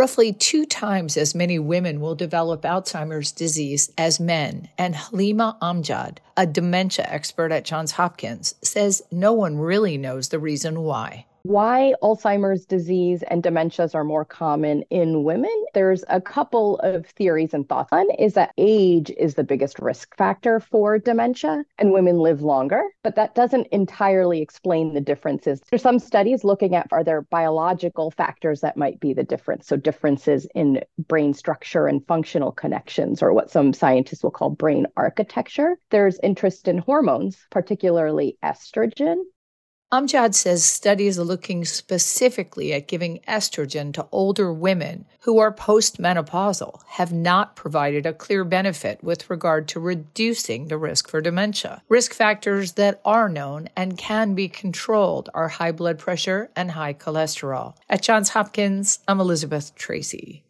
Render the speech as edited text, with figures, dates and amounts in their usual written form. Roughly 2 times as many women will develop Alzheimer's disease as men, and Halima Amjad, a dementia expert at Johns Hopkins, says no one really knows the reason why. Why Alzheimer's disease and dementias are more common in women? There's a couple of theories and thoughts. One is that age is the biggest risk factor for dementia, and women live longer, but that doesn't entirely explain the differences. There's some studies looking at are there biological factors that might be the difference, so differences in brain structure and functional connections, or what some scientists will call brain architecture. There's interest in hormones, particularly estrogen. Amjad says studies are looking specifically at giving estrogen to older women who are postmenopausal have not provided a clear benefit with regard to reducing the risk for dementia. Risk factors that are known and can be controlled are high blood pressure and high cholesterol. At Johns Hopkins, I'm Elizabeth Tracy.